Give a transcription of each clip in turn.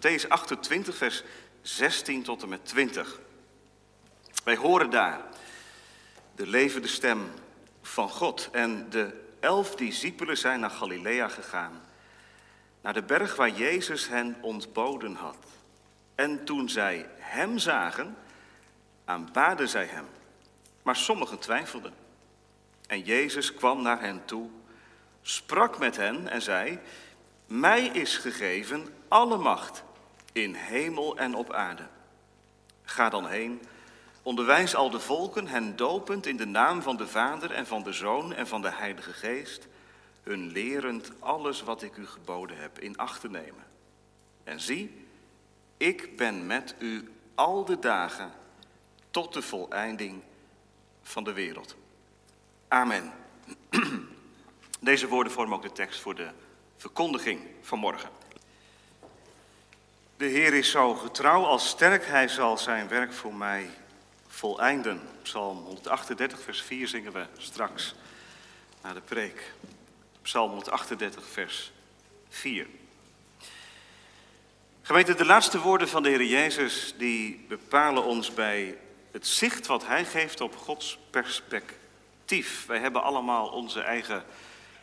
Matthäus 28, vers 16 tot en met 20. Wij horen daar de levende stem van God. En de 11 discipelen zijn naar Galilea gegaan, naar de berg waar Jezus hen ontboden had. En toen zij hem zagen, aanbaden zij hem. Maar sommigen twijfelden. En Jezus kwam naar hen toe, sprak met hen en zei: mij is gegeven alle macht in hemel en op aarde. Ga dan heen, onderwijs al de volken, hen dopend in de naam van de Vader en van de Zoon en van de Heilige Geest, hun lerend alles wat ik u geboden heb in acht te nemen. En zie, ik ben met u al de dagen tot de voleinding van de wereld. Amen. Deze woorden vormen ook de tekst voor de verkondiging van morgen. De Heer is zo getrouw als sterk, hij zal zijn werk voor mij voleinden. Psalm 138, vers 4 zingen we straks na de preek. Psalm 138, vers 4. Gemeente, de laatste woorden van de Heer Jezus, die bepalen ons bij het zicht wat hij geeft op Gods perspectief. Wij hebben allemaal onze eigen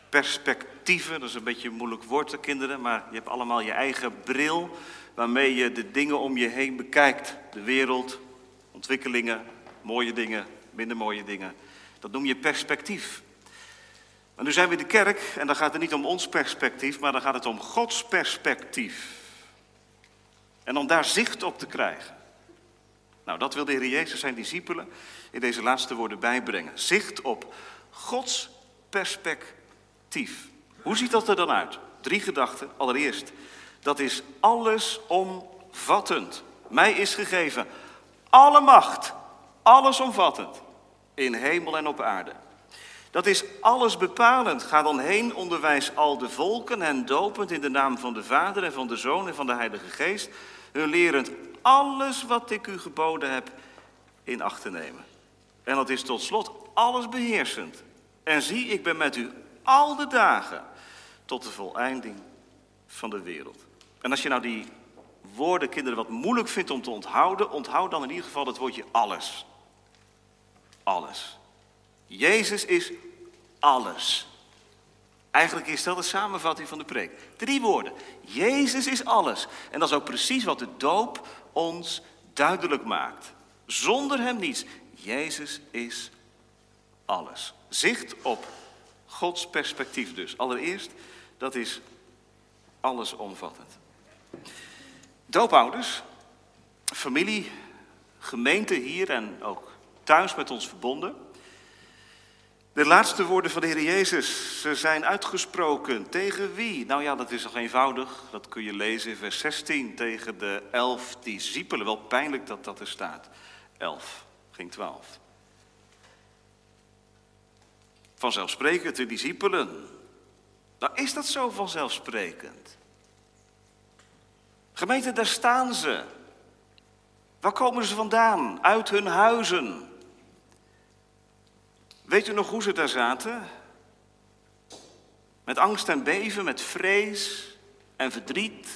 perspectieven. Dat is een beetje een moeilijk woord, kinderen, maar je hebt allemaal je eigen bril waarmee je de dingen om je heen bekijkt. De wereld, ontwikkelingen, mooie dingen, minder mooie dingen. Dat noem je perspectief. Maar nu zijn we in de kerk en dan gaat het niet om ons perspectief, maar dan gaat het om Gods perspectief. En om daar zicht op te krijgen. Nou, dat wil de Heer Jezus zijn discipelen in deze laatste woorden bijbrengen. Zicht op Gods perspectief. Hoe ziet dat er dan uit? 3 gedachten. Allereerst, dat is allesomvattend. Mij is gegeven alle macht, allesomvattend, in hemel en op aarde. Dat is allesbepalend. Ga dan heen, onderwijs al de volken, hen dopend in de naam van de Vader en van de Zoon en van de Heilige Geest, hun lerend alles wat ik u geboden heb in acht te nemen. En dat is tot slot allesbeheersend. En zie, ik ben met u al de dagen tot de voleinding van de wereld. En als je nou die woorden, kinderen, wat moeilijk vindt om te onthouden, onthoud dan in ieder geval het woordje alles. Alles. Jezus is alles. Eigenlijk is dat de samenvatting van de preek. 3 woorden. Jezus is alles. En dat is ook precies wat de doop ons duidelijk maakt. Zonder hem niets. Jezus is alles. Zicht op Gods perspectief dus. Allereerst, dat is allesomvattend. Doopouders, familie, gemeente hier en ook thuis met ons verbonden. De laatste woorden van de Heer Jezus, ze zijn uitgesproken. Tegen wie? Nou ja, dat is toch eenvoudig. Dat kun je lezen in vers 16 tegen de 11 discipelen. Wel pijnlijk dat dat er staat. 11, ging 12. Vanzelfsprekend, de discipelen. Nou, is dat zo vanzelfsprekend? Gemeente, daar staan ze. Waar komen ze vandaan? Uit hun huizen. Weet u nog hoe ze daar zaten? Met angst en beven, met vrees en verdriet.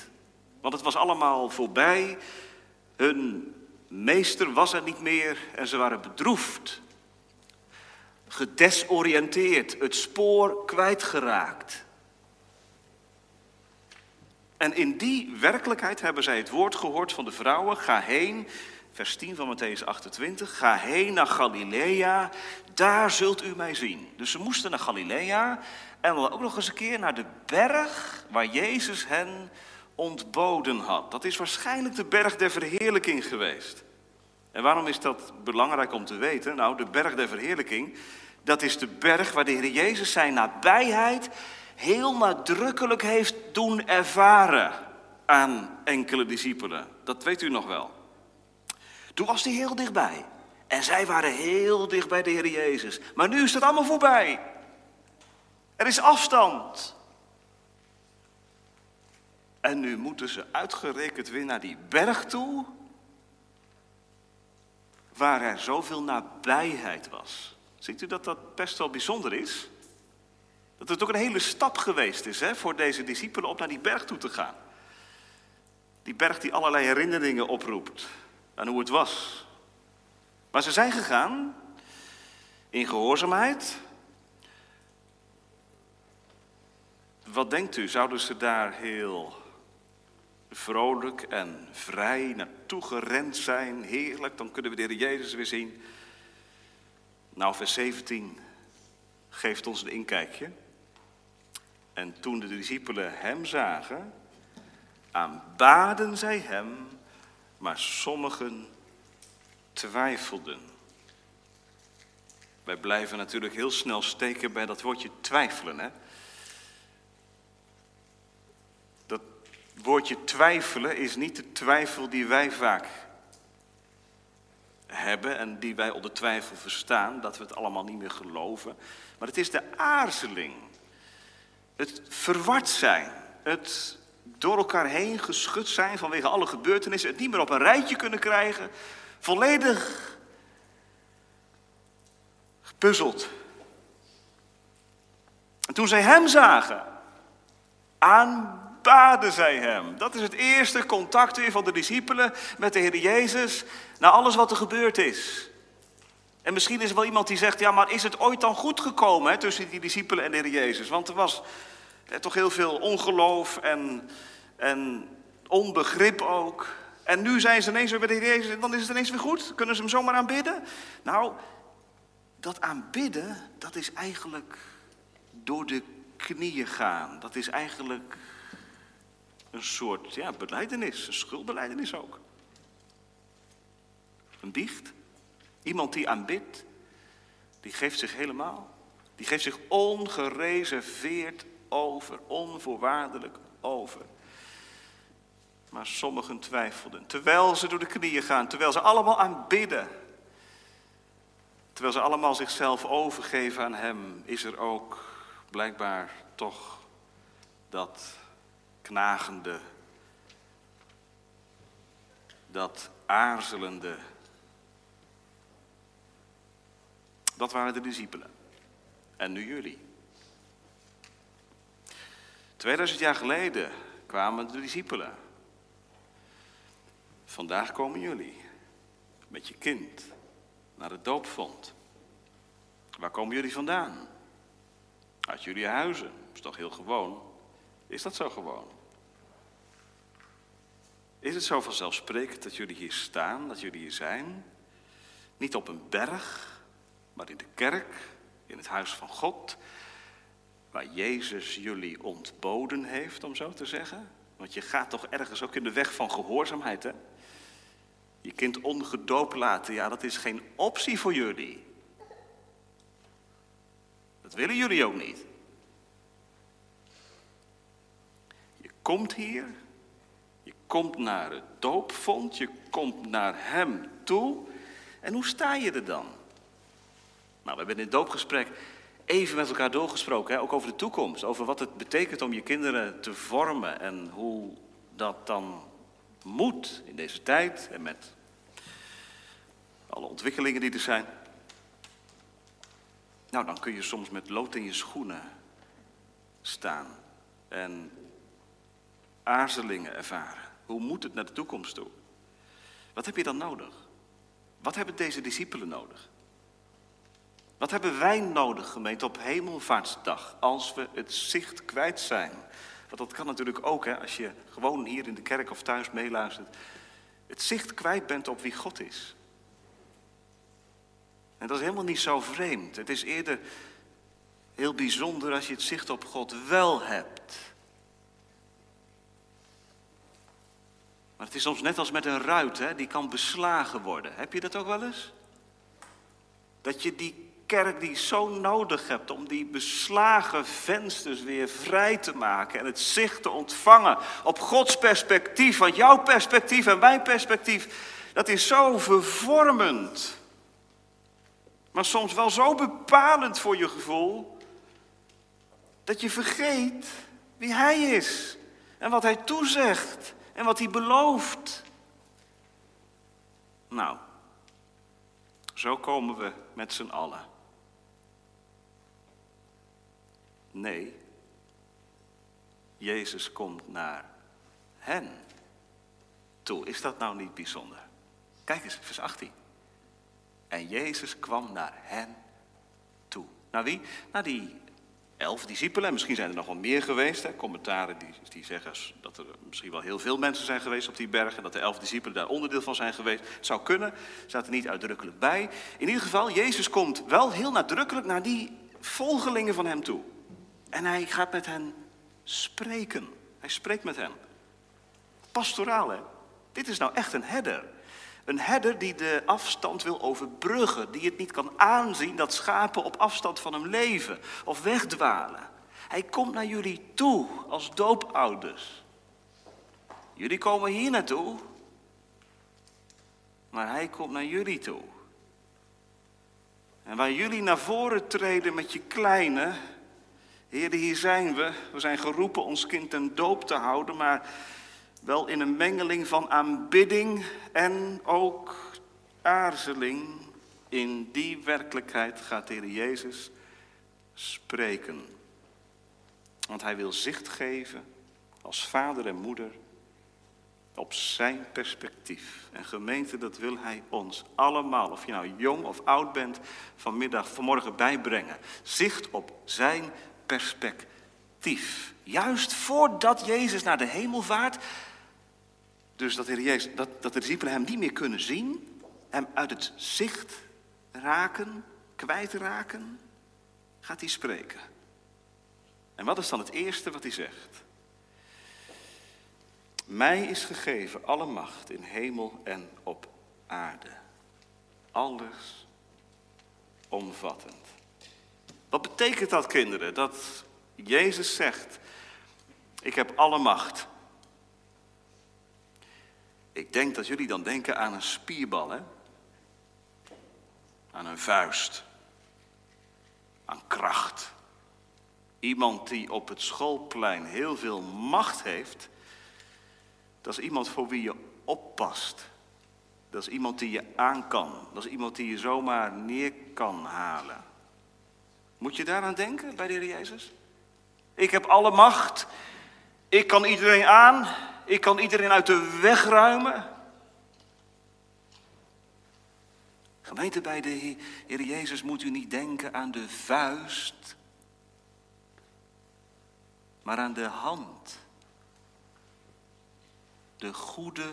Want het was allemaal voorbij. Hun meester was er niet meer en ze waren bedroefd. Gedesoriënteerd, het spoor kwijtgeraakt. En in die werkelijkheid hebben zij het woord gehoord van de vrouwen. Ga heen, vers 10 van Mattheüs 28, ga heen naar Galilea, daar zult u mij zien. Dus ze moesten naar Galilea en dan ook nog eens een keer naar de berg waar Jezus hen ontboden had. Dat is waarschijnlijk de berg der verheerlijking geweest. En waarom is dat belangrijk om te weten? Nou, de berg der verheerlijking, dat is de berg waar de Heer Jezus zijn nabijheid heel nadrukkelijk heeft doen ervaren aan enkele discipelen. Dat weet u nog wel. Toen was hij heel dichtbij. En zij waren heel dicht bij de Heer Jezus. Maar nu is dat allemaal voorbij. Er is afstand. En nu moeten ze uitgerekend weer naar die berg toe, waar er zoveel nabijheid was. Ziet u dat dat best wel bijzonder is? Dat het ook een hele stap geweest is, hè, voor deze discipelen om naar die berg toe te gaan. Die berg die allerlei herinneringen oproept aan hoe het was. Maar ze zijn gegaan in gehoorzaamheid. Wat denkt u, zouden ze daar heel vrolijk en vrij naartoe gerend zijn? Heerlijk, dan kunnen we de Heer Jezus weer zien. Nou, vers 17 geeft ons een inkijkje. En toen de discipelen hem zagen, aanbaden zij hem, maar sommigen twijfelden. Wij blijven natuurlijk heel snel steken bij dat woordje twijfelen, hè? Dat woordje twijfelen is niet de twijfel die wij vaak hebben en die wij onder twijfel verstaan, dat we het allemaal niet meer geloven. Maar het is de aarzeling, het verward zijn, het door elkaar heen geschud zijn vanwege alle gebeurtenissen, het niet meer op een rijtje kunnen krijgen, volledig gepuzzeld. En toen zij hem zagen, aanbaden zij hem. Dat is het eerste contact weer van de discipelen met de Heer Jezus na alles wat er gebeurd is. En misschien is er wel iemand die zegt, ja, maar is het ooit dan goed gekomen, hè, tussen die discipelen en de Heer Jezus? Want er was toch heel veel ongeloof en onbegrip ook. En nu zijn ze ineens weer bij de Heer Jezus en dan is het ineens weer goed. Kunnen ze hem zomaar aanbidden? Nou, dat aanbidden, dat is eigenlijk door de knieën gaan. Dat is eigenlijk een soort belijdenis, een schuldbelijdenis ook. Een biecht. Iemand die aanbidt, die geeft zich helemaal. Die geeft zich ongereserveerd over, onvoorwaardelijk over. Maar sommigen twijfelden. Terwijl ze door de knieën gaan, terwijl ze allemaal aanbidden, terwijl ze allemaal zichzelf overgeven aan hem, is er ook blijkbaar toch dat knagende, dat aarzelende. Dat waren de discipelen. En nu jullie. 2000 jaar geleden kwamen de discipelen. Vandaag komen jullie met je kind naar het doopvont. Waar komen jullie vandaan? Uit jullie huizen. Dat is toch heel gewoon? Is dat zo gewoon? Is het zo vanzelfsprekend dat jullie hier staan, dat jullie hier zijn? Niet op een berg, maar in de kerk, in het huis van God, waar Jezus jullie ontboden heeft, om zo te zeggen. Want je gaat toch ergens ook in de weg van gehoorzaamheid, hè? Je kind ongedoopt laten, ja, dat is geen optie voor jullie. Dat willen jullie ook niet. Je komt hier, je komt naar het doopvont, je komt naar hem toe. En hoe sta je er dan? Nou, we hebben in het doopgesprek even met elkaar doorgesproken, hè? Ook over de toekomst. Over wat het betekent om je kinderen te vormen en hoe dat dan moet in deze tijd en met alle ontwikkelingen die er zijn. Nou, dan kun je soms met lood in je schoenen staan en aarzelingen ervaren. Hoe moet het naar de toekomst toe? Wat heb je dan nodig? Wat hebben deze discipelen nodig? Wat hebben wij nodig, gemeente, op Hemelvaartsdag, als we het zicht kwijt zijn? Want dat kan natuurlijk ook, hè, als je gewoon hier in de kerk of thuis meeluistert. Het zicht kwijt bent op wie God is. En dat is helemaal niet zo vreemd. Het is eerder heel bijzonder als je het zicht op God wel hebt. Maar het is soms net als met een ruit, hè, die kan beslagen worden. Heb je dat ook wel eens? Dat je die kerk die je zo nodig hebt om die beslagen vensters weer vrij te maken en het zicht te ontvangen op Gods perspectief, van jouw perspectief en mijn perspectief, dat is zo vervormend. Maar soms wel zo bepalend voor je gevoel dat je vergeet wie hij is en wat hij toezegt en wat hij belooft. Nou, zo komen we met z'n allen. Nee, Jezus komt naar hen toe. Is dat nou niet bijzonder? Kijk eens, vers 18. En Jezus kwam naar hen toe. Naar wie? Naar die 11 discipelen. En misschien zijn er nog wel meer geweest. Hè? Commentaren die zeggen dat er misschien wel heel veel mensen zijn geweest op die bergen. Dat de 11 discipelen daar onderdeel van zijn geweest. Het zou kunnen. Staat er niet uitdrukkelijk bij. In ieder geval, Jezus komt wel heel nadrukkelijk naar die volgelingen van hem toe. En hij gaat met hen spreken. Hij spreekt met hen. Pastoraal, hè? Dit is nou echt een herder. Een herder die de afstand wil overbruggen. Die het niet kan aanzien dat schapen op afstand van hem leven. Of wegdwalen. Hij komt naar jullie toe als doopouders. Jullie komen hier naartoe. Maar hij komt naar jullie toe. En waar jullie naar voren treden met je kleine... Heer, hier zijn we. We zijn geroepen ons kind ten doop te houden, maar wel in een mengeling van aanbidding en ook aarzeling. In die werkelijkheid gaat de Heer Jezus spreken. Want hij wil zicht geven als vader en moeder op zijn perspectief. En gemeente, dat wil hij ons allemaal, of je nou jong of oud bent, vanmorgen bijbrengen. Zicht op zijn perspectief. Juist voordat Jezus naar de hemel vaart, dus dat de discipelen hem niet meer kunnen zien, hem uit het zicht raken, kwijtraken, gaat hij spreken. En wat is dan het eerste wat hij zegt? Mij is gegeven alle macht in hemel en op aarde. Alles omvattend. Wat betekent dat, kinderen? Dat Jezus zegt, ik heb alle macht. Ik denk dat jullie dan denken aan een spierbal, hè? Aan een vuist. Aan kracht. Iemand die op het schoolplein heel veel macht heeft, dat is iemand voor wie je oppast. Dat is iemand die je aan kan. Dat is iemand die je zomaar neer kan halen. Moet je daaraan denken bij de Heer Jezus? Ik heb alle macht. Ik kan iedereen aan. Ik kan iedereen uit de weg ruimen. Gemeente, bij de Heer Jezus moet u niet denken aan de vuist, maar aan de hand. De goede,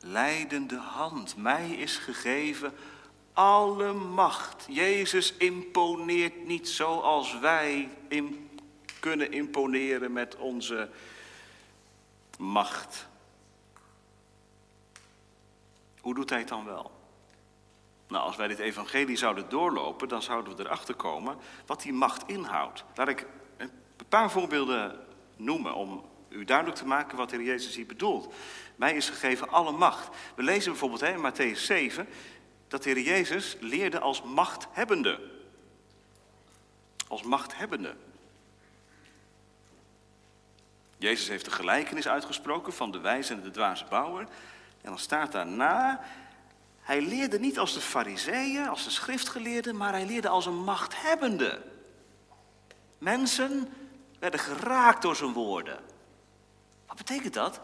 leidende hand. Mij is gegeven... alle macht. Jezus imponeert niet zoals wij kunnen imponeren met onze macht. Hoe doet hij het dan wel? Nou, als wij dit evangelie zouden doorlopen, dan zouden we erachter komen wat die macht inhoudt. Laat ik een paar voorbeelden noemen om u duidelijk te maken wat de Heer Jezus hier bedoelt. Mij is gegeven alle macht. We lezen bijvoorbeeld in Matthäus 7... dat de Heer Jezus leerde als machthebbende. Als machthebbende. Jezus heeft de gelijkenis uitgesproken van de wijze en de dwaze bouwer. En dan staat daarna, hij leerde niet als de fariseeën, als de schriftgeleerden, maar hij leerde als een machthebbende. Mensen werden geraakt door zijn woorden. Wat betekent dat?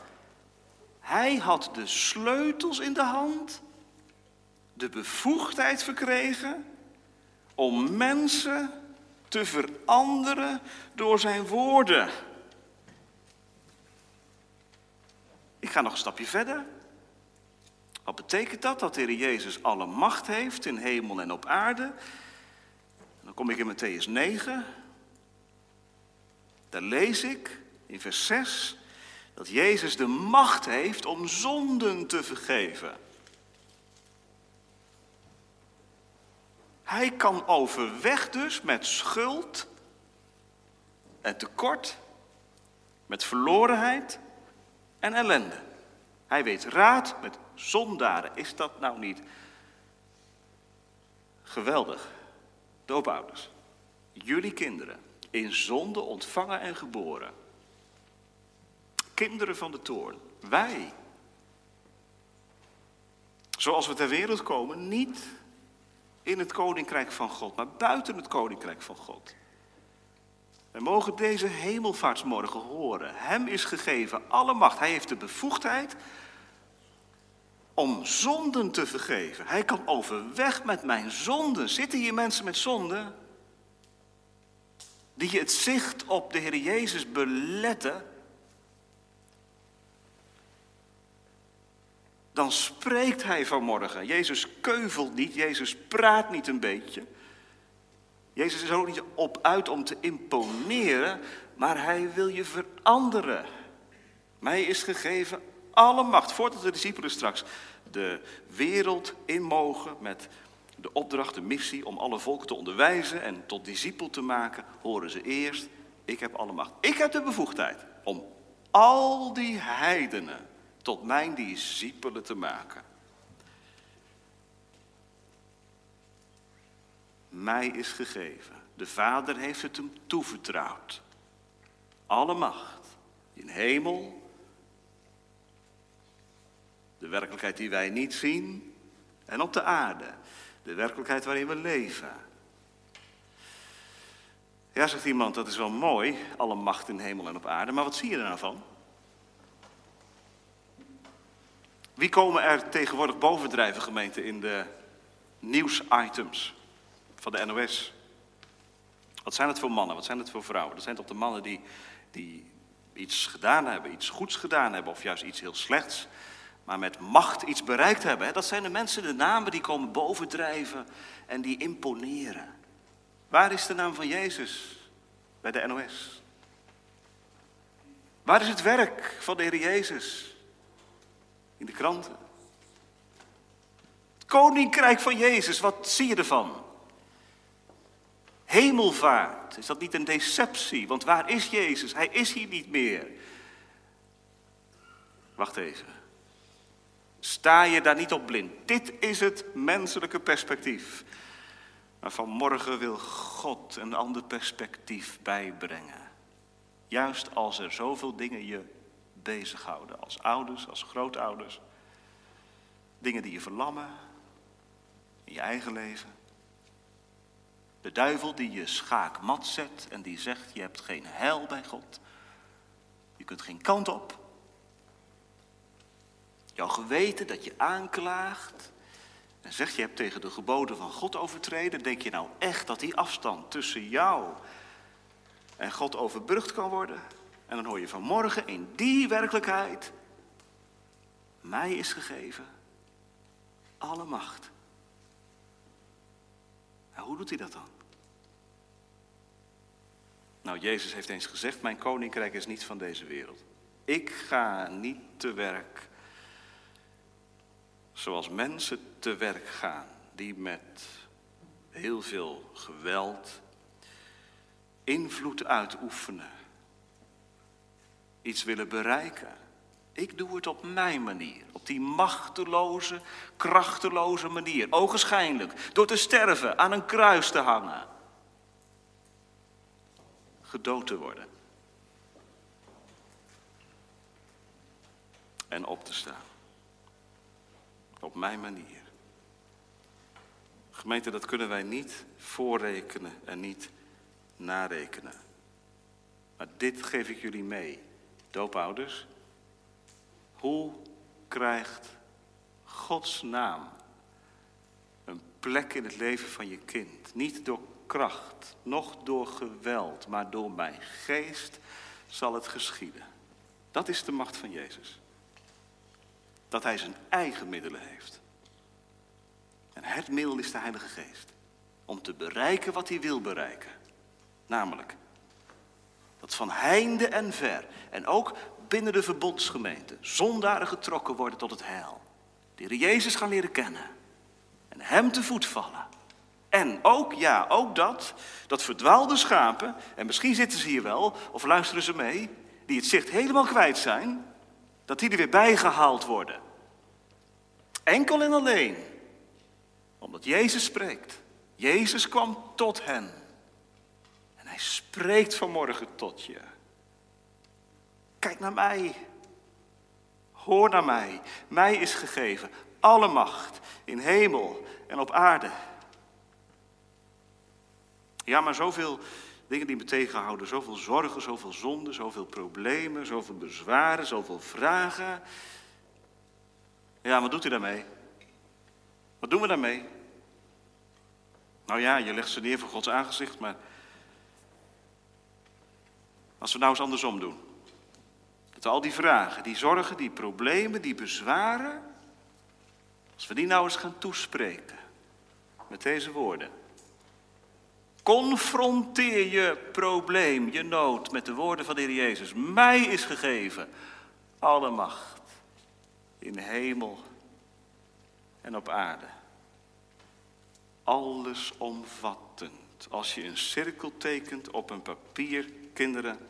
Hij had de sleutels in de hand, de bevoegdheid verkregen om mensen te veranderen door zijn woorden. Ik ga nog een stapje verder. Wat betekent dat? Dat de Heer Jezus alle macht heeft in hemel en op aarde. Dan kom ik in Mattheüs 9. Daar lees ik in vers 6 dat Jezus de macht heeft om zonden te vergeven. Hij kan overweg dus met schuld en tekort, met verlorenheid en ellende. Hij weet raad met zondaren. Is dat nou niet geweldig? Doopouders, jullie kinderen, in zonde ontvangen en geboren. Kinderen van de toorn, wij. Zoals we ter wereld komen, niet... in het koninkrijk van God, maar buiten het koninkrijk van God. We mogen deze hemelvaartsmorgen horen. Hem is gegeven alle macht. Hij heeft de bevoegdheid om zonden te vergeven. Hij kan overweg met mijn zonden. Zitten hier mensen met zonden? Die het zicht op de Heer Jezus beletten. Dan spreekt hij vanmorgen. Jezus keuvelt niet, Jezus praat niet een beetje. Jezus is er ook niet op uit om te imponeren, maar hij wil je veranderen. Mij is gegeven alle macht, voordat de discipelen straks de wereld in mogen met de opdracht, de missie om alle volken te onderwijzen en tot discipel te maken, horen ze eerst, ik heb alle macht. Ik heb de bevoegdheid om al die heidenen tot mijn discipelen te maken. Mij is gegeven. De Vader heeft het hem toevertrouwd. Alle macht in hemel, de werkelijkheid die wij niet zien, en op de aarde, de werkelijkheid waarin we leven. Ja, zegt iemand, dat is wel mooi, alle macht in hemel en op aarde, maar wat zie je er nou van? Wie komen er tegenwoordig bovendrijven, gemeente, in de nieuwsitems van de NOS? Wat zijn het voor mannen, wat zijn het voor vrouwen? Dat zijn toch de mannen die iets gedaan hebben, iets goeds gedaan hebben, of juist iets heel slechts, maar met macht iets bereikt hebben. Dat zijn de mensen, de namen die komen bovendrijven en die imponeren. Waar is de naam van Jezus bij de NOS? Waar is het werk van de Heer Jezus? In de kranten. Het koninkrijk van Jezus, wat zie je ervan? Hemelvaart, is dat niet een deceptie? Want waar is Jezus? Hij is hier niet meer. Wacht even. Sta je daar niet op blind? Dit is het menselijke perspectief. Maar vanmorgen wil God een ander perspectief bijbrengen. Juist als er zoveel dingen je bezighouden. Als ouders, als grootouders. Dingen die je verlammen. In je eigen leven. De duivel die je schaakmat zet en die zegt, je hebt geen heil bij God. Je kunt geen kant op. Jouw geweten dat je aanklaagt en zegt, je hebt tegen de geboden van God overtreden. Denk je nou echt dat die afstand tussen jou en God overbrugd kan worden? En dan hoor je vanmorgen in die werkelijkheid, mij is gegeven alle macht. En hoe doet hij dat dan? Nou, Jezus heeft eens gezegd, mijn koninkrijk is niet van deze wereld. Ik ga niet te werk zoals mensen te werk gaan, die met heel veel geweld invloed uitoefenen. Iets willen bereiken. Ik doe het op mijn manier. Op die machteloze, krachteloze manier. Ogenschijnlijk. Door te sterven, aan een kruis te hangen. Gedood te worden. En op te staan. Op mijn manier. Gemeente, dat kunnen wij niet voorrekenen en niet narekenen. Maar dit geef ik jullie mee. Doopouders, hoe krijgt Gods naam een plek in het leven van je kind? Niet door kracht, noch door geweld, maar door mijn geest zal het geschieden. Dat is de macht van Jezus. Dat hij zijn eigen middelen heeft. En het middel is de Heilige Geest. Om te bereiken wat hij wil bereiken. Namelijk, dat van heinde en ver en ook binnen de verbondsgemeente zondaren getrokken worden tot het heil. De Heer Jezus gaan leren kennen en hem te voet vallen. En ook, ja, ook dat verdwaalde schapen, en misschien zitten ze hier wel of luisteren ze mee, die het zicht helemaal kwijt zijn, dat die er weer bijgehaald worden. Enkel en alleen, omdat Jezus spreekt. Jezus kwam tot hen. En hij spreekt vanmorgen tot je. Kijk naar mij. Hoor naar mij. Mij is gegeven alle macht in hemel en op aarde. Ja, maar zoveel dingen die me tegenhouden. Zoveel zorgen, zoveel zonden, zoveel problemen, zoveel bezwaren, zoveel vragen. Ja, wat doet u daarmee? Wat doen we daarmee? Nou ja, je legt ze neer voor Gods aangezicht, maar als we nou eens andersom doen. Dat al die vragen, die zorgen, die problemen, die bezwaren, als we die nou eens gaan toespreken met deze woorden. Confronteer je probleem, je nood met de woorden van de Heer Jezus. Mij is gegeven alle macht in hemel en op aarde. Allesomvattend. Als je een cirkel tekent op een papier, kinderen.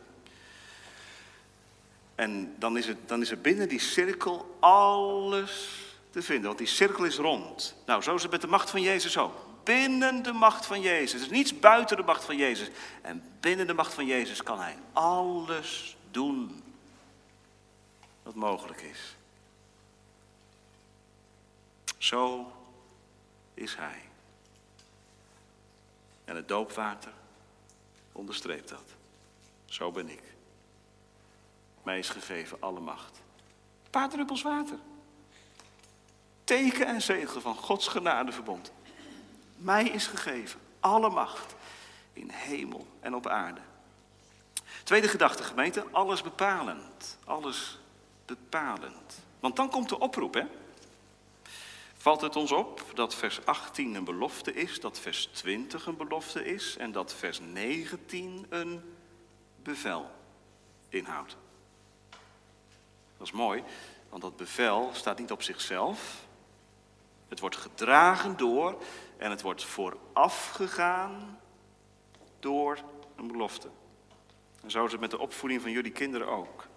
En dan is er binnen die cirkel alles te vinden. Want die cirkel is rond. Nou, zo is het met de macht van Jezus ook. Binnen de macht van Jezus. Er is niets buiten de macht van Jezus. En binnen de macht van Jezus kan hij alles doen wat mogelijk is. Zo is hij. En het doopwater onderstreept dat. Zo ben ik. Mij is gegeven alle macht. Een paar druppels water. Teken en zegel van Gods genadeverbond. Mij is gegeven alle macht in hemel en op aarde. Tweede gedachte, gemeente, alles bepalend. Alles bepalend. Want dan komt de oproep, hè? Valt het ons op dat vers 18 een belofte is, dat vers 20 een belofte is en dat vers 19 een bevel inhoudt. Dat is mooi, want dat bevel staat niet op zichzelf. Het wordt gedragen door en het wordt voorafgegaan door een belofte. En zo is het met de opvoeding van jullie kinderen ook.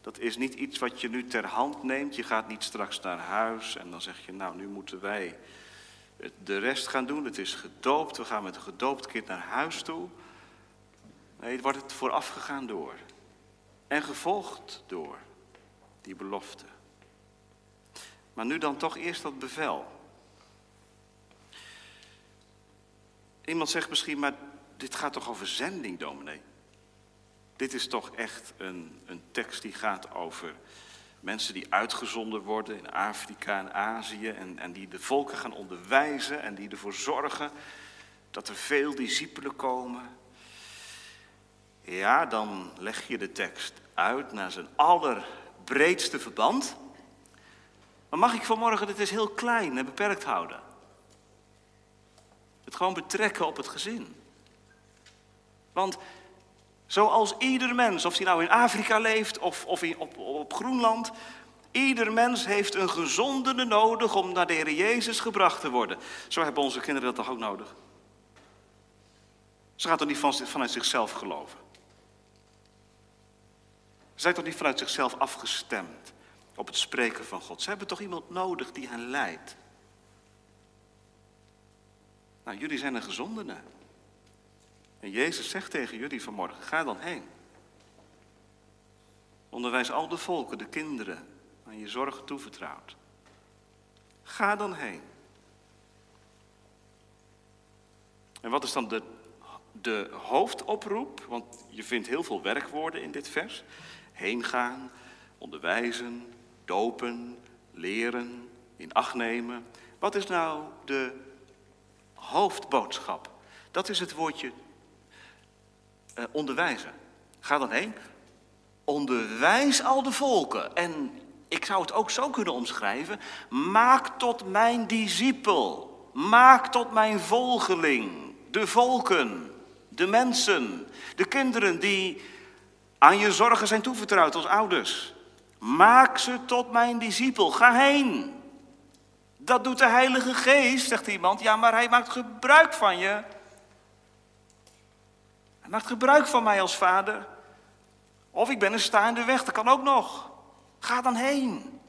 Dat is niet iets wat je nu ter hand neemt. Je gaat niet straks naar huis en dan zeg je, nou, nu moeten wij de rest gaan doen. Het is gedoopt, we gaan met een gedoopt kind naar huis toe. Nee, het wordt het voorafgegaan door. En gevolgd door die belofte. Maar nu dan toch eerst dat bevel. Iemand zegt misschien, maar dit gaat toch over zending, dominee? Dit is toch echt een tekst die gaat over mensen die uitgezonden worden in Afrika en Azië. En die de volken gaan onderwijzen en die ervoor zorgen dat er veel discipelen komen. Ja, dan leg je de tekst uit naar zijn allerbreedste verband. Maar mag ik vanmorgen, dit is heel klein en beperkt houden. Het gewoon betrekken op het gezin. Want zoals ieder mens, of hij nou in Afrika leeft of op Groenland, ieder mens heeft een gezondene nodig om naar de Heer Jezus gebracht te worden. Zo hebben onze kinderen dat toch ook nodig? Ze gaan toch niet vanuit zichzelf geloven? Ze zijn toch niet vanuit zichzelf afgestemd op het spreken van God? Ze hebben toch iemand nodig die hen leidt? Nou, jullie zijn een gezondene. En Jezus zegt tegen jullie vanmorgen, ga dan heen. Onderwijs al de volken, de kinderen, aan je zorg toevertrouwd. Ga dan heen. En wat is dan de hoofdoproep? Want je vindt heel veel werkwoorden in dit vers. Heen gaan, onderwijzen, dopen, leren, in acht nemen. Wat is nou de hoofdboodschap? Dat is het woordje onderwijzen. Ga dan heen. Onderwijs al de volken. En ik zou het ook zo kunnen omschrijven. Maak tot mijn discipel. Maak tot mijn volgeling. De volken. De mensen. De kinderen die aan je zorgen zijn toevertrouwd als ouders. Maak ze tot mijn discipel. Ga heen. Dat doet de Heilige Geest, zegt iemand. Ja, maar hij maakt gebruik van je. Maak gebruik van mij als vader. Of ik ben een staande weg, dat kan ook nog. Ga dan heen.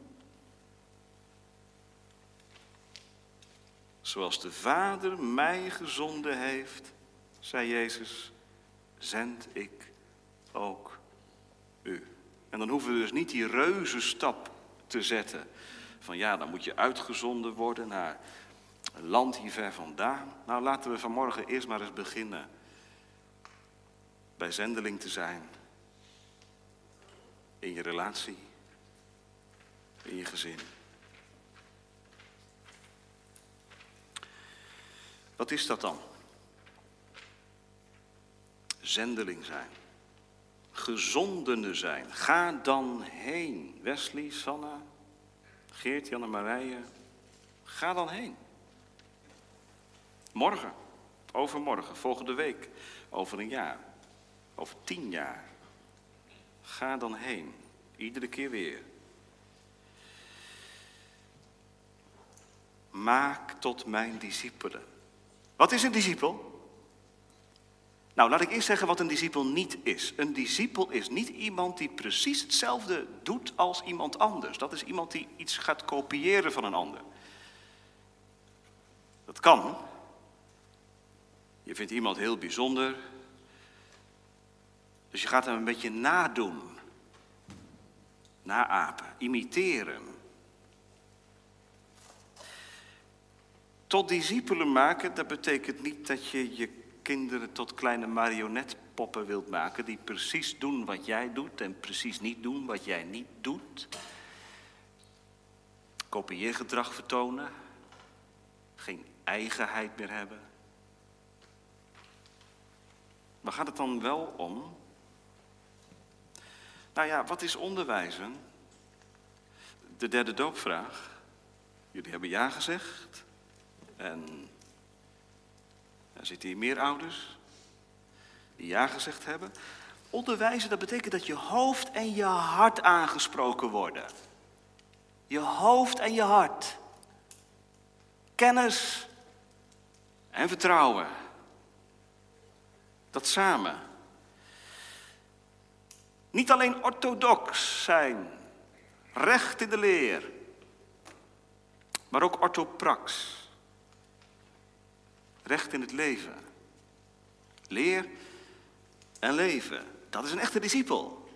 Zoals de Vader mij gezonden heeft, zei Jezus, zend ik ook u. En dan hoeven we dus niet die reuzenstap te zetten. Van ja, dan moet je uitgezonden worden naar een land hier ver vandaan. Nou, laten we vanmorgen eerst maar eens beginnen bij zendeling te zijn, in je relatie, in je gezin. Wat is dat dan? Zendeling zijn. Gezondene zijn. Ga dan heen. Wesley, Sanna, Geert, Jan en Marije. Ga dan heen. Morgen. Overmorgen. Volgende week. Over een jaar. Over 10 jaar. Ga dan heen. Iedere keer weer. Maak tot mijn discipelen. Wat is een discipel? Nou, laat ik eerst zeggen wat een discipel niet is. Een discipel is niet iemand die precies hetzelfde doet als iemand anders. Dat is iemand die iets gaat kopiëren van een ander. Dat kan. Je vindt iemand heel bijzonder. Dus je gaat hem een beetje nadoen. Naapen, imiteren. Tot discipelen maken, dat betekent niet dat je je kinderen tot kleine marionetpoppen wilt maken die precies doen wat jij doet en precies niet doen wat jij niet doet. Kopieergedrag vertonen. Geen eigenheid meer hebben. Waar gaat het dan wel om? Nou ja, wat is onderwijzen? De derde doopvraag. Jullie hebben ja gezegd. En er zitten hier meer ouders die ja gezegd hebben. Onderwijzen, dat betekent dat je hoofd en je hart aangesproken worden. Je hoofd en je hart. Kennis en vertrouwen. Dat samen. Niet alleen orthodox zijn, recht in de leer, maar ook orthoprax. Recht in het leven. Leer en leven. Dat is een echte discipel.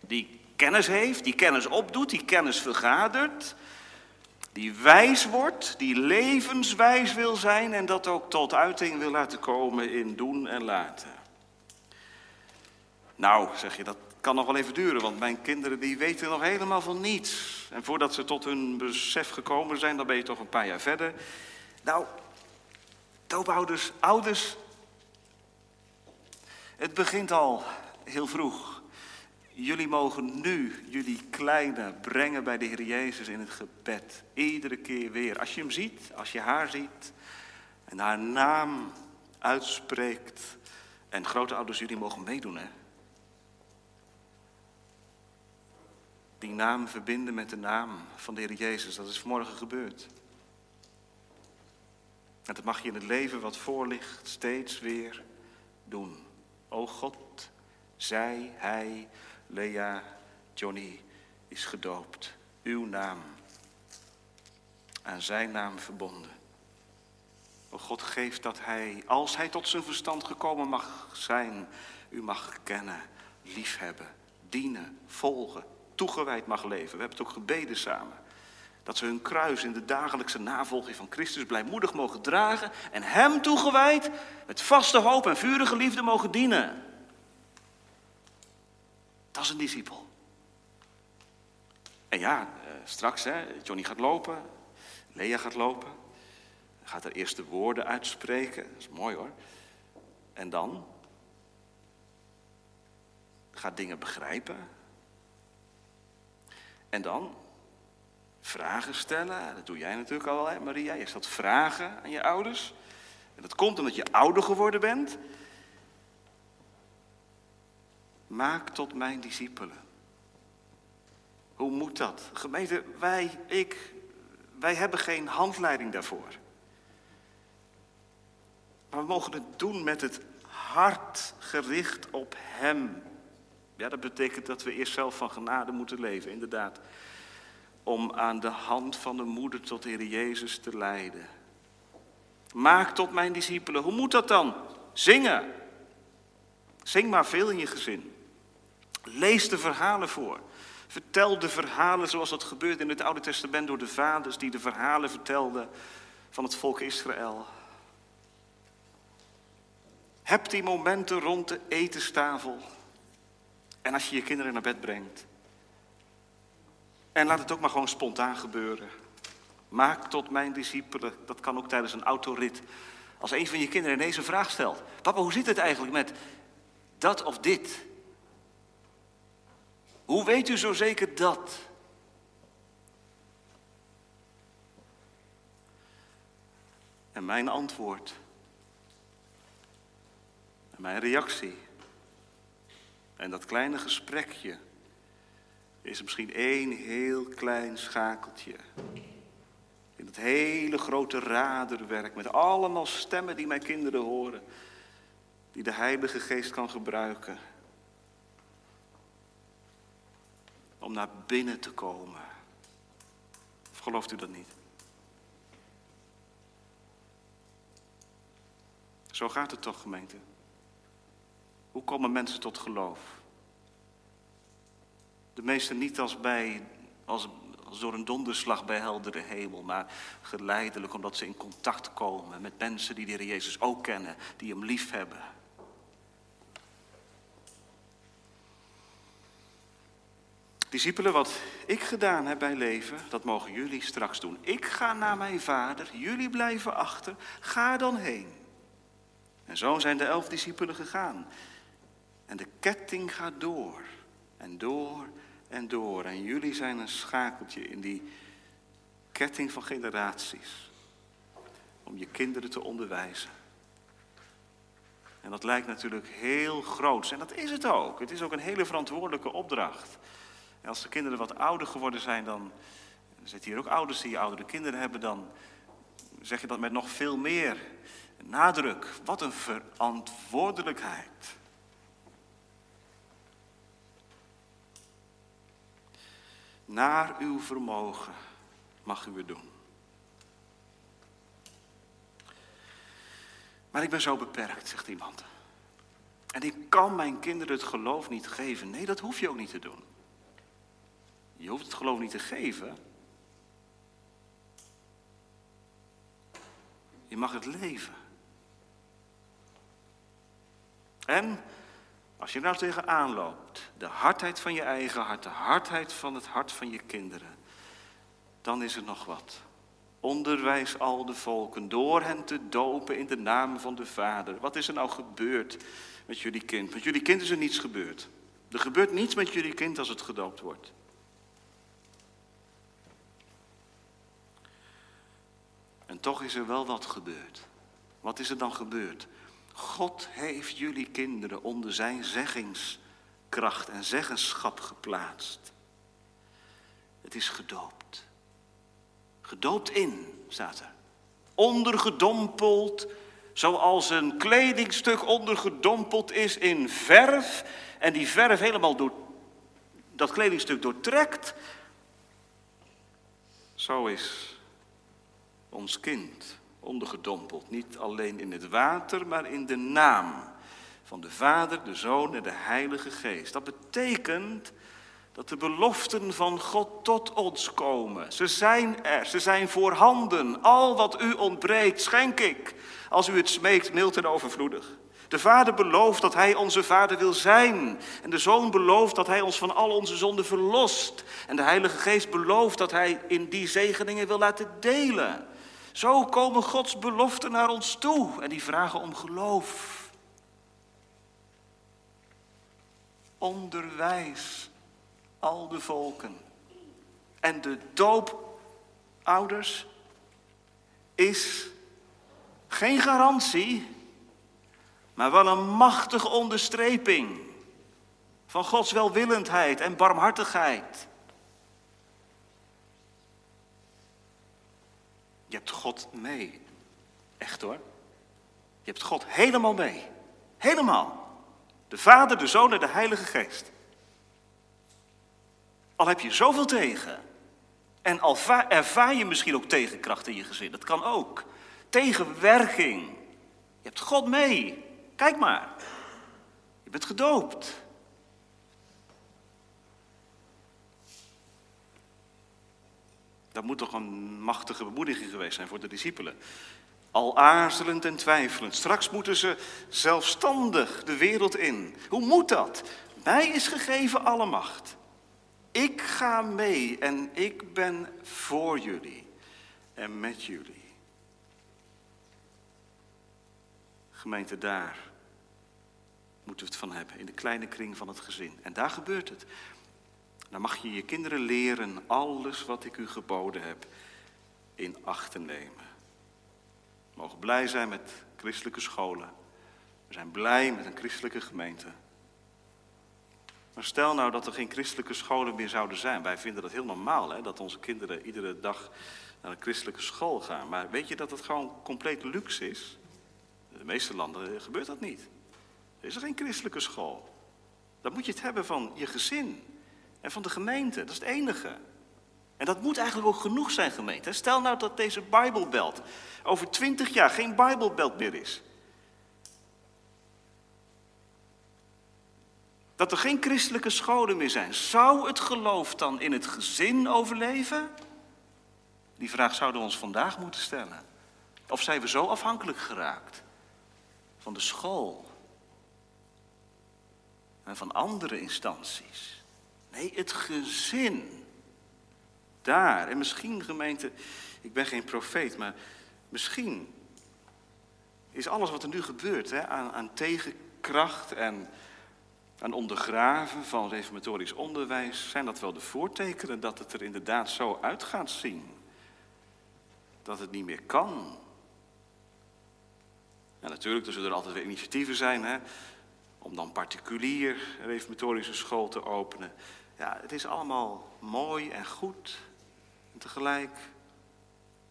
Die kennis heeft, die kennis opdoet, die kennis vergadert. Die wijs wordt, die levenswijs wil zijn en dat ook tot uiting wil laten komen in doen en laten. Nou, zeg je, dat kan nog wel even duren, want mijn kinderen die weten nog helemaal van niets. En voordat ze tot hun besef gekomen zijn, dan ben je toch een paar jaar verder. Nou, doopouders, ouders, het begint al heel vroeg. Jullie mogen nu jullie kleine brengen bij de Heer Jezus in het gebed. Iedere keer weer. Als je hem ziet, als je haar ziet en haar naam uitspreekt. En grote ouders, jullie mogen meedoen, hè. Die naam verbinden met de naam van de Heer Jezus. Dat is vanmorgen gebeurd. En dat mag je in het leven wat voor ligt steeds weer doen. O God, zij, hij, Lea, Johnny is gedoopt. Uw naam. Aan zijn naam verbonden. O God, geef dat hij, als hij tot zijn verstand gekomen mag zijn, u mag kennen, liefhebben, dienen, volgen, toegewijd mag leven. We hebben het ook gebeden samen. Dat ze hun kruis in de dagelijkse navolging van Christus blijmoedig mogen dragen en hem toegewijd met vaste hoop en vurige liefde mogen dienen. Dat is een discipel. En ja, straks, hè, Johnny gaat lopen, Lea gaat lopen, gaat haar eerste woorden uitspreken, dat is mooi hoor. En dan gaat dingen begrijpen. En dan vragen stellen, dat doe jij natuurlijk al, hè, Maria. Je stelt vragen aan je ouders. En dat komt omdat je ouder geworden bent. Maak tot mijn discipelen. Hoe moet dat? Gemeente, wij hebben geen handleiding daarvoor. Maar we mogen het doen met het hart gericht op hem. Ja, dat betekent dat we eerst zelf van genade moeten leven, inderdaad. Om aan de hand van de moeder tot de Heer Jezus te leiden. Maak tot mijn discipelen. Hoe moet dat dan? Zingen. Zing maar veel in je gezin. Lees de verhalen voor. Vertel de verhalen zoals dat gebeurde in het Oude Testament door de vaders die de verhalen vertelden van het volk Israël. Heb die momenten rond de etenstafel. En als je je kinderen naar bed brengt. En laat het ook maar gewoon spontaan gebeuren. Maak tot mijn discipelen. Dat kan ook tijdens een autorit. Als een van je kinderen ineens een vraag stelt. Papa, hoe zit het eigenlijk met dat of dit? Hoe weet u zo zeker dat? En mijn antwoord. En mijn reactie. En dat kleine gesprekje. Is misschien één heel klein schakeltje. In het hele grote raderwerk. Met allemaal stemmen die mijn kinderen horen. Die de Heilige Geest kan gebruiken. Om naar binnen te komen. Of gelooft u dat niet? Zo gaat het toch, gemeente. Hoe komen mensen tot geloof? De meesten niet als door een donderslag bij heldere hemel, maar geleidelijk omdat ze in contact komen met mensen die de Heer Jezus ook kennen, die hem lief hebben. Discipelen, wat ik gedaan heb bij leven, dat mogen jullie straks doen. Ik ga naar mijn Vader, jullie blijven achter, ga dan heen. En zo zijn de 11 discipelen gegaan. En de ketting gaat door en door en door. En jullie zijn een schakeltje in die ketting van generaties. Om je kinderen te onderwijzen. En dat lijkt natuurlijk heel groots. En dat is het ook. Het is ook een hele verantwoordelijke opdracht. En als de kinderen wat ouder geworden zijn, dan zitten hier ook ouders die oudere kinderen hebben, dan zeg je dat met nog veel meer nadruk. Wat een verantwoordelijkheid. Naar uw vermogen mag u het doen. Maar ik ben zo beperkt, zegt iemand. En ik kan mijn kinderen het geloof niet geven. Nee, dat hoef je ook niet te doen. Je hoeft het geloof niet te geven. Je mag het leven. En als je er nou tegenaan loopt, de hardheid van je eigen hart, de hardheid van het hart van je kinderen, dan is er nog wat. Onderwijs al de volken door hen te dopen in de naam van de Vader. Wat is er nou gebeurd met jullie kind? Met jullie kind is er niets gebeurd. Er gebeurt niets met jullie kind als het gedoopt wordt. En toch is er wel wat gebeurd. Wat is er dan gebeurd? God heeft jullie kinderen onder zijn zeggingskracht en zeggenschap geplaatst. Het is gedoopt. Gedoopt in, staat er. Ondergedompeld, zoals een kledingstuk ondergedompeld is in verf. En die verf helemaal door dat kledingstuk doortrekt. Zo is ons kind ondergedompeld, niet alleen in het water, maar in de naam van de Vader, de Zoon en de Heilige Geest. Dat betekent dat de beloften van God tot ons komen. Ze zijn er, ze zijn voorhanden. Al wat u ontbreekt, schenk ik. Als u het smeekt, mild en overvloedig. De Vader belooft dat hij onze Vader wil zijn. En de Zoon belooft dat hij ons van al onze zonden verlost. En de Heilige Geest belooft dat hij in die zegeningen wil laten delen. Zo komen Gods beloften naar ons toe en die vragen om geloof. Onderwijs al de volken. En de doop, ouders, is geen garantie, maar wel een machtige onderstreping van Gods welwillendheid en barmhartigheid. Je hebt God mee. Echt hoor. Je hebt God helemaal mee. Helemaal. De Vader, de Zoon en de Heilige Geest. Al heb je zoveel tegen. En al ervaar je misschien ook tegenkracht in je gezin. Dat kan ook. Tegenwerking. Je hebt God mee. Kijk maar. Je bent gedoopt. Dat moet toch een machtige bemoediging geweest zijn voor de discipelen. Al aarzelend en twijfelend. Straks moeten ze zelfstandig de wereld in. Hoe moet dat? Mij is gegeven alle macht. Ik ga mee en ik ben voor jullie en met jullie. Gemeente, daar moeten we het van hebben. In de kleine kring van het gezin. En daar gebeurt het. Dan mag je je kinderen leren alles wat ik u geboden heb in acht te nemen. We mogen blij zijn met christelijke scholen. We zijn blij met een christelijke gemeente. Maar stel nou dat er geen christelijke scholen meer zouden zijn. Wij vinden dat heel normaal, hè, dat onze kinderen iedere dag naar een christelijke school gaan. Maar weet je dat het gewoon compleet luxe is? In de meeste landen gebeurt dat niet. Er is er geen christelijke school. Dan moet je het hebben van je gezin en van de gemeente. Dat is het enige. En dat moet eigenlijk ook genoeg zijn, gemeente. Stel nou dat deze Bijbelbelt over 20 jaar geen Bijbelbelt meer is. Dat er geen christelijke scholen meer zijn. Zou het geloof dan in het gezin overleven? Die vraag zouden we ons vandaag moeten stellen. Of zijn we zo afhankelijk geraakt van de school en van andere instanties? Nee, het gezin. Daar. En misschien, gemeente, ik ben geen profeet, maar misschien is alles wat er nu gebeurt, hè, aan tegenkracht en aan ondergraven van reformatorisch onderwijs, zijn dat wel de voortekenen dat het er inderdaad zo uit gaat zien. Dat het niet meer kan. En natuurlijk, er zullen altijd weer initiatieven zijn, hè, om dan particulier een reformatorische school te openen. Ja, het is allemaal mooi en goed. En tegelijk,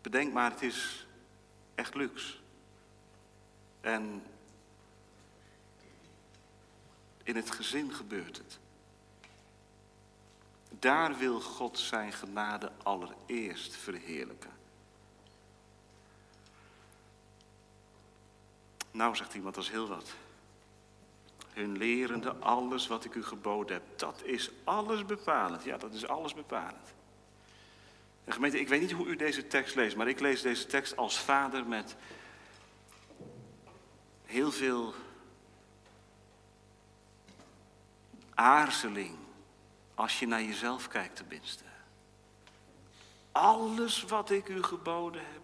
bedenk maar, het is echt luxe. En in het gezin gebeurt het. Daar wil God zijn genade allereerst verheerlijken. Nou, zegt iemand, dat is heel wat. Hun lerende, alles wat ik u geboden heb, dat is alles bepalend. Ja, dat is alles bepalend. En gemeente, ik weet niet hoe u deze tekst leest, maar ik lees deze tekst als vader met heel veel aarzeling, als je naar jezelf kijkt tenminste. Alles wat ik u geboden heb,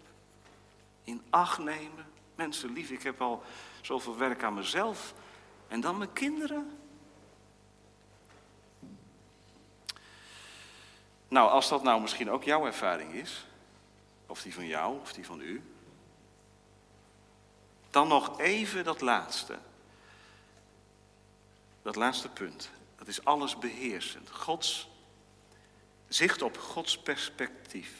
in acht nemen. Mensen lief, ik heb al zoveel werk aan mezelf. En dan mijn kinderen? Nou, als dat nou misschien ook jouw ervaring is, of die van jou, of die van u, dan nog even dat laatste. Dat laatste punt. Dat is alles beheersend. Gods zicht op Gods perspectief.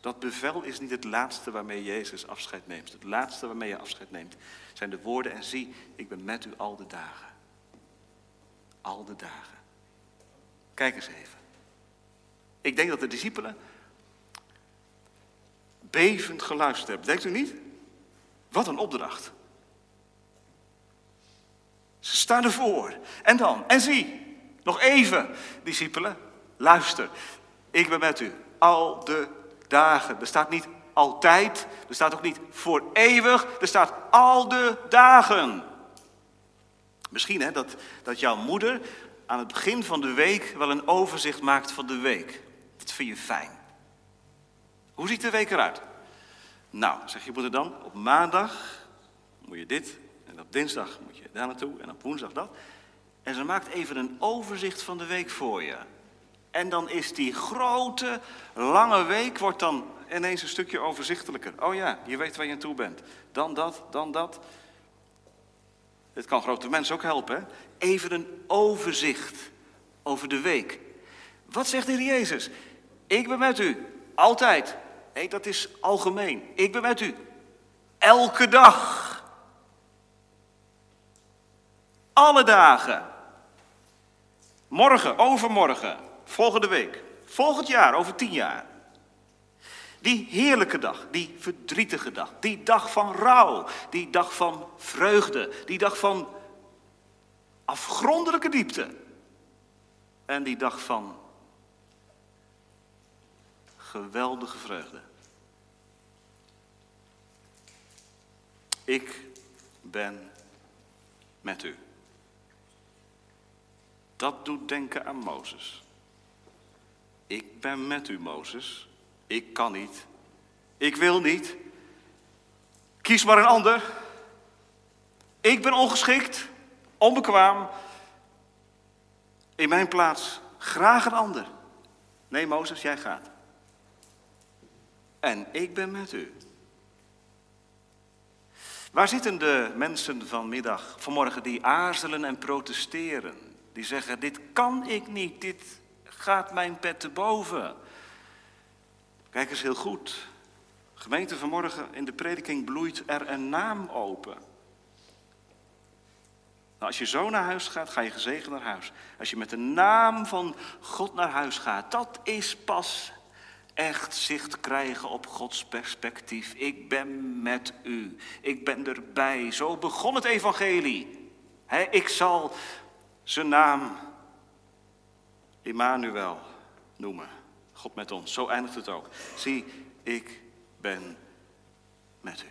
Dat bevel is niet het laatste waarmee Jezus afscheid neemt. Het laatste waarmee je afscheid neemt zijn de woorden: en zie, ik ben met u al de dagen. Al de dagen. Kijk eens even. Ik denk dat de discipelen bevend geluisterd hebben. Denkt u niet? Wat een opdracht. Ze staan ervoor. En dan, en zie, nog even, discipelen, luister. Ik ben met u al de dagen. Er staat niet altijd, er staat ook niet voor eeuwig, er staat al de dagen. Misschien, hè, dat jouw moeder aan het begin van de week wel een overzicht maakt van de week. Dat vind je fijn. Hoe ziet de week eruit? Nou, zeg je moeder dan, op maandag moet je dit, en op dinsdag moet je daar naartoe en op woensdag dat. En ze maakt even een overzicht van de week voor je. En dan is die grote, lange week wordt dan ineens een stukje overzichtelijker. Oh ja, je weet waar je aan toe bent. Dan dat, dan dat. Het kan grote mensen ook helpen, hè? Even een overzicht over de week. Wat zegt de Heer Jezus? Ik ben met u, altijd. Nee, dat is algemeen. Ik ben met u, elke dag. Alle dagen. Morgen, overmorgen, volgende week, volgend jaar, over 10 jaar. Die heerlijke dag, die verdrietige dag, die dag van rouw, die dag van vreugde, die dag van afgrondelijke diepte. En die dag van geweldige vreugde. Ik ben met u. Dat doet denken aan Mozes. Ik ben met u, Mozes. Ik kan niet. Ik wil niet. Kies maar een ander. Ik ben ongeschikt, onbekwaam. In mijn plaats graag een ander. Nee, Mozes, jij gaat. En ik ben met u. Waar zitten de mensen vanmorgen die aarzelen en protesteren? Die zeggen, dit kan ik niet, dit gaat mijn pet te boven. Kijk eens heel goed. Gemeente, vanmorgen in de prediking bloeit er een naam open. Nou, als je zo naar huis gaat, ga je gezegend naar huis. Als je met de naam van God naar huis gaat, dat is pas echt zicht krijgen op Gods perspectief. Ik ben met u. Ik ben erbij. Zo begon het evangelie. Ik zal zijn naam Emmanuel noemen. God met ons. Zo eindigt het ook. Zie, ik ben met u.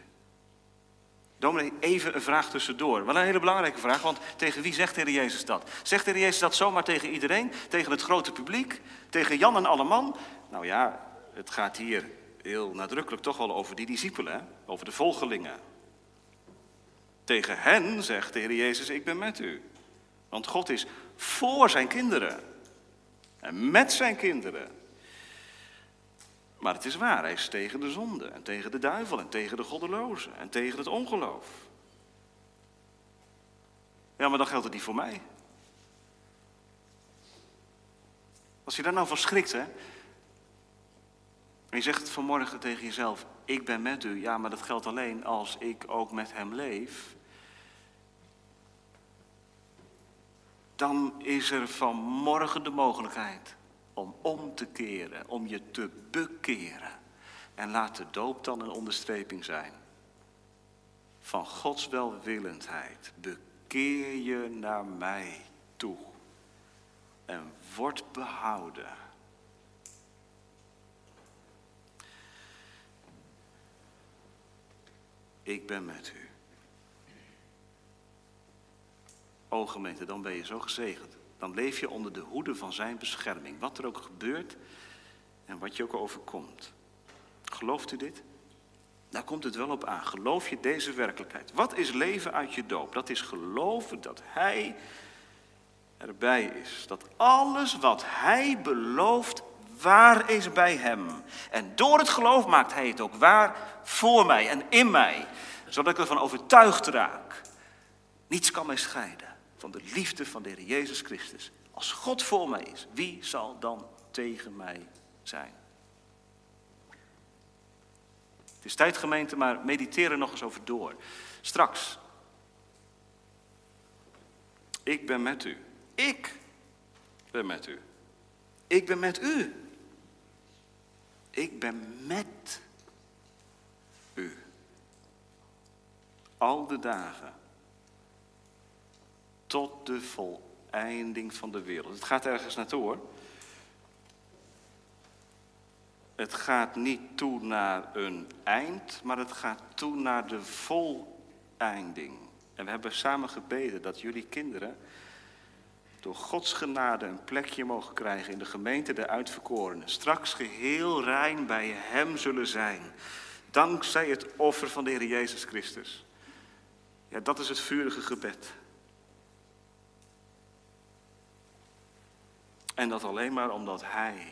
Dominee, even een vraag tussendoor. Wel een hele belangrijke vraag, want tegen wie zegt de Heer Jezus dat? Zegt de Heer Jezus dat zomaar tegen iedereen? Tegen het grote publiek? Tegen Jan en alle man? Nou ja, het gaat hier heel nadrukkelijk toch wel over die discipelen, hè? Over de volgelingen. Tegen hen zegt de Heer Jezus, ik ben met u. Want God is voor zijn kinderen. En met zijn kinderen. Maar het is waar, hij is tegen de zonde en tegen de duivel en tegen de goddelozen en tegen het ongeloof. Ja, maar dan geldt het niet voor mij. Als je daar nou van schrikt, hè. En je zegt het vanmorgen tegen jezelf, ik ben met u. Ja, maar dat geldt alleen als ik ook met hem leef. Dan is er vanmorgen de mogelijkheid om om te keren, om je te bekeren. En laat de doop dan een onderstreping zijn van Gods welwillendheid. Bekeer je naar mij toe en word behouden. Ik ben met u. O gemeente, dan ben je zo gezegend. Dan leef je onder de hoede van zijn bescherming. Wat er ook gebeurt en wat je ook overkomt. Gelooft u dit? Daar komt het wel op aan. Geloof je deze werkelijkheid? Wat is leven uit je doop? Dat is geloven dat hij erbij is. Dat alles wat hij belooft waar is bij hem. En door het geloof maakt hij het ook waar voor mij en in mij. Zodat ik ervan overtuigd raak. Niets kan mij scheiden van de liefde van de Heer Jezus Christus. Als God voor mij is, wie zal dan tegen mij zijn? Het is tijd, gemeente, maar mediteer er nog eens over door. Straks. Ik ben met u. Ik ben met u. Ik ben met u. Ik ben met u. Al de dagen. Tot de voleinding van de wereld. Het gaat ergens naartoe, hoor. Het gaat niet toe naar een eind, maar het gaat toe naar de voleinding. En we hebben samen gebeden dat jullie kinderen door Gods genade een plekje mogen krijgen in de gemeente der uitverkorenen. Straks geheel rein bij hem zullen zijn. Dankzij het offer van de Heer Jezus Christus. Ja, dat is het vurige gebed. En dat alleen maar omdat hij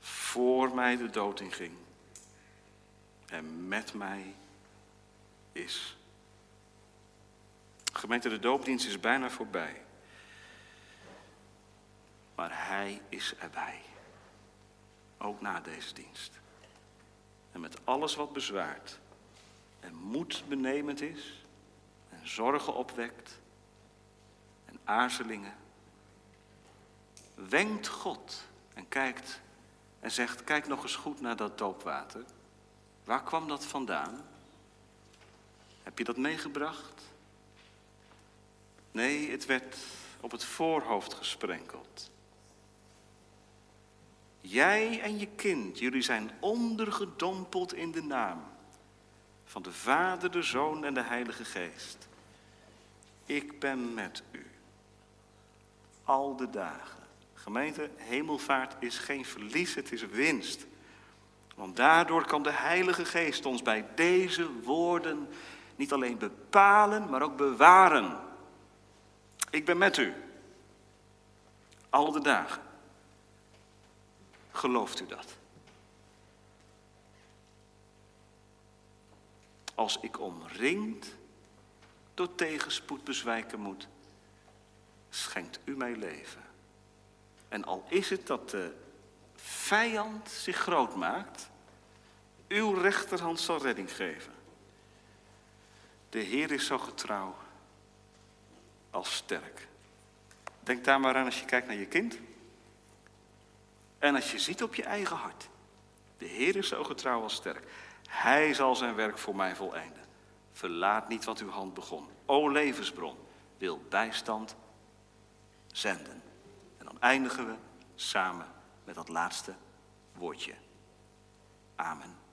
voor mij de dood inging en met mij is. Gemeente, de doopdienst is bijna voorbij. Maar hij is erbij. Ook na deze dienst. En met alles wat bezwaart en moed benemend is en zorgen opwekt en aarzelingen. Wenkt God en kijkt en zegt, kijk nog eens goed naar dat doopwater. Waar kwam dat vandaan? Heb je dat meegebracht? Nee, het werd op het voorhoofd gesprenkeld. Jij en je kind, jullie zijn ondergedompeld in de naam van de Vader, de Zoon en de Heilige Geest. Ik ben met u. Al de dagen. Gemeente, hemelvaart is geen verlies, het is winst. Want daardoor kan de Heilige Geest ons bij deze woorden niet alleen bepalen, maar ook bewaren. Ik ben met u. Al de dagen. Gelooft u dat? Als ik omringd door tegenspoed bezwijken moet, schenkt u mij leven. En al is het dat de vijand zich groot maakt, uw rechterhand zal redding geven. De Heer is zo getrouw als sterk. Denk daar maar aan als je kijkt naar je kind. En als je ziet op je eigen hart. De Heer is zo getrouw als sterk. Hij zal zijn werk voor mij voleinden. Verlaat niet wat uw hand begon. O levensbron, wil bijstand zenden. En dan eindigen we samen met dat laatste woordje. Amen.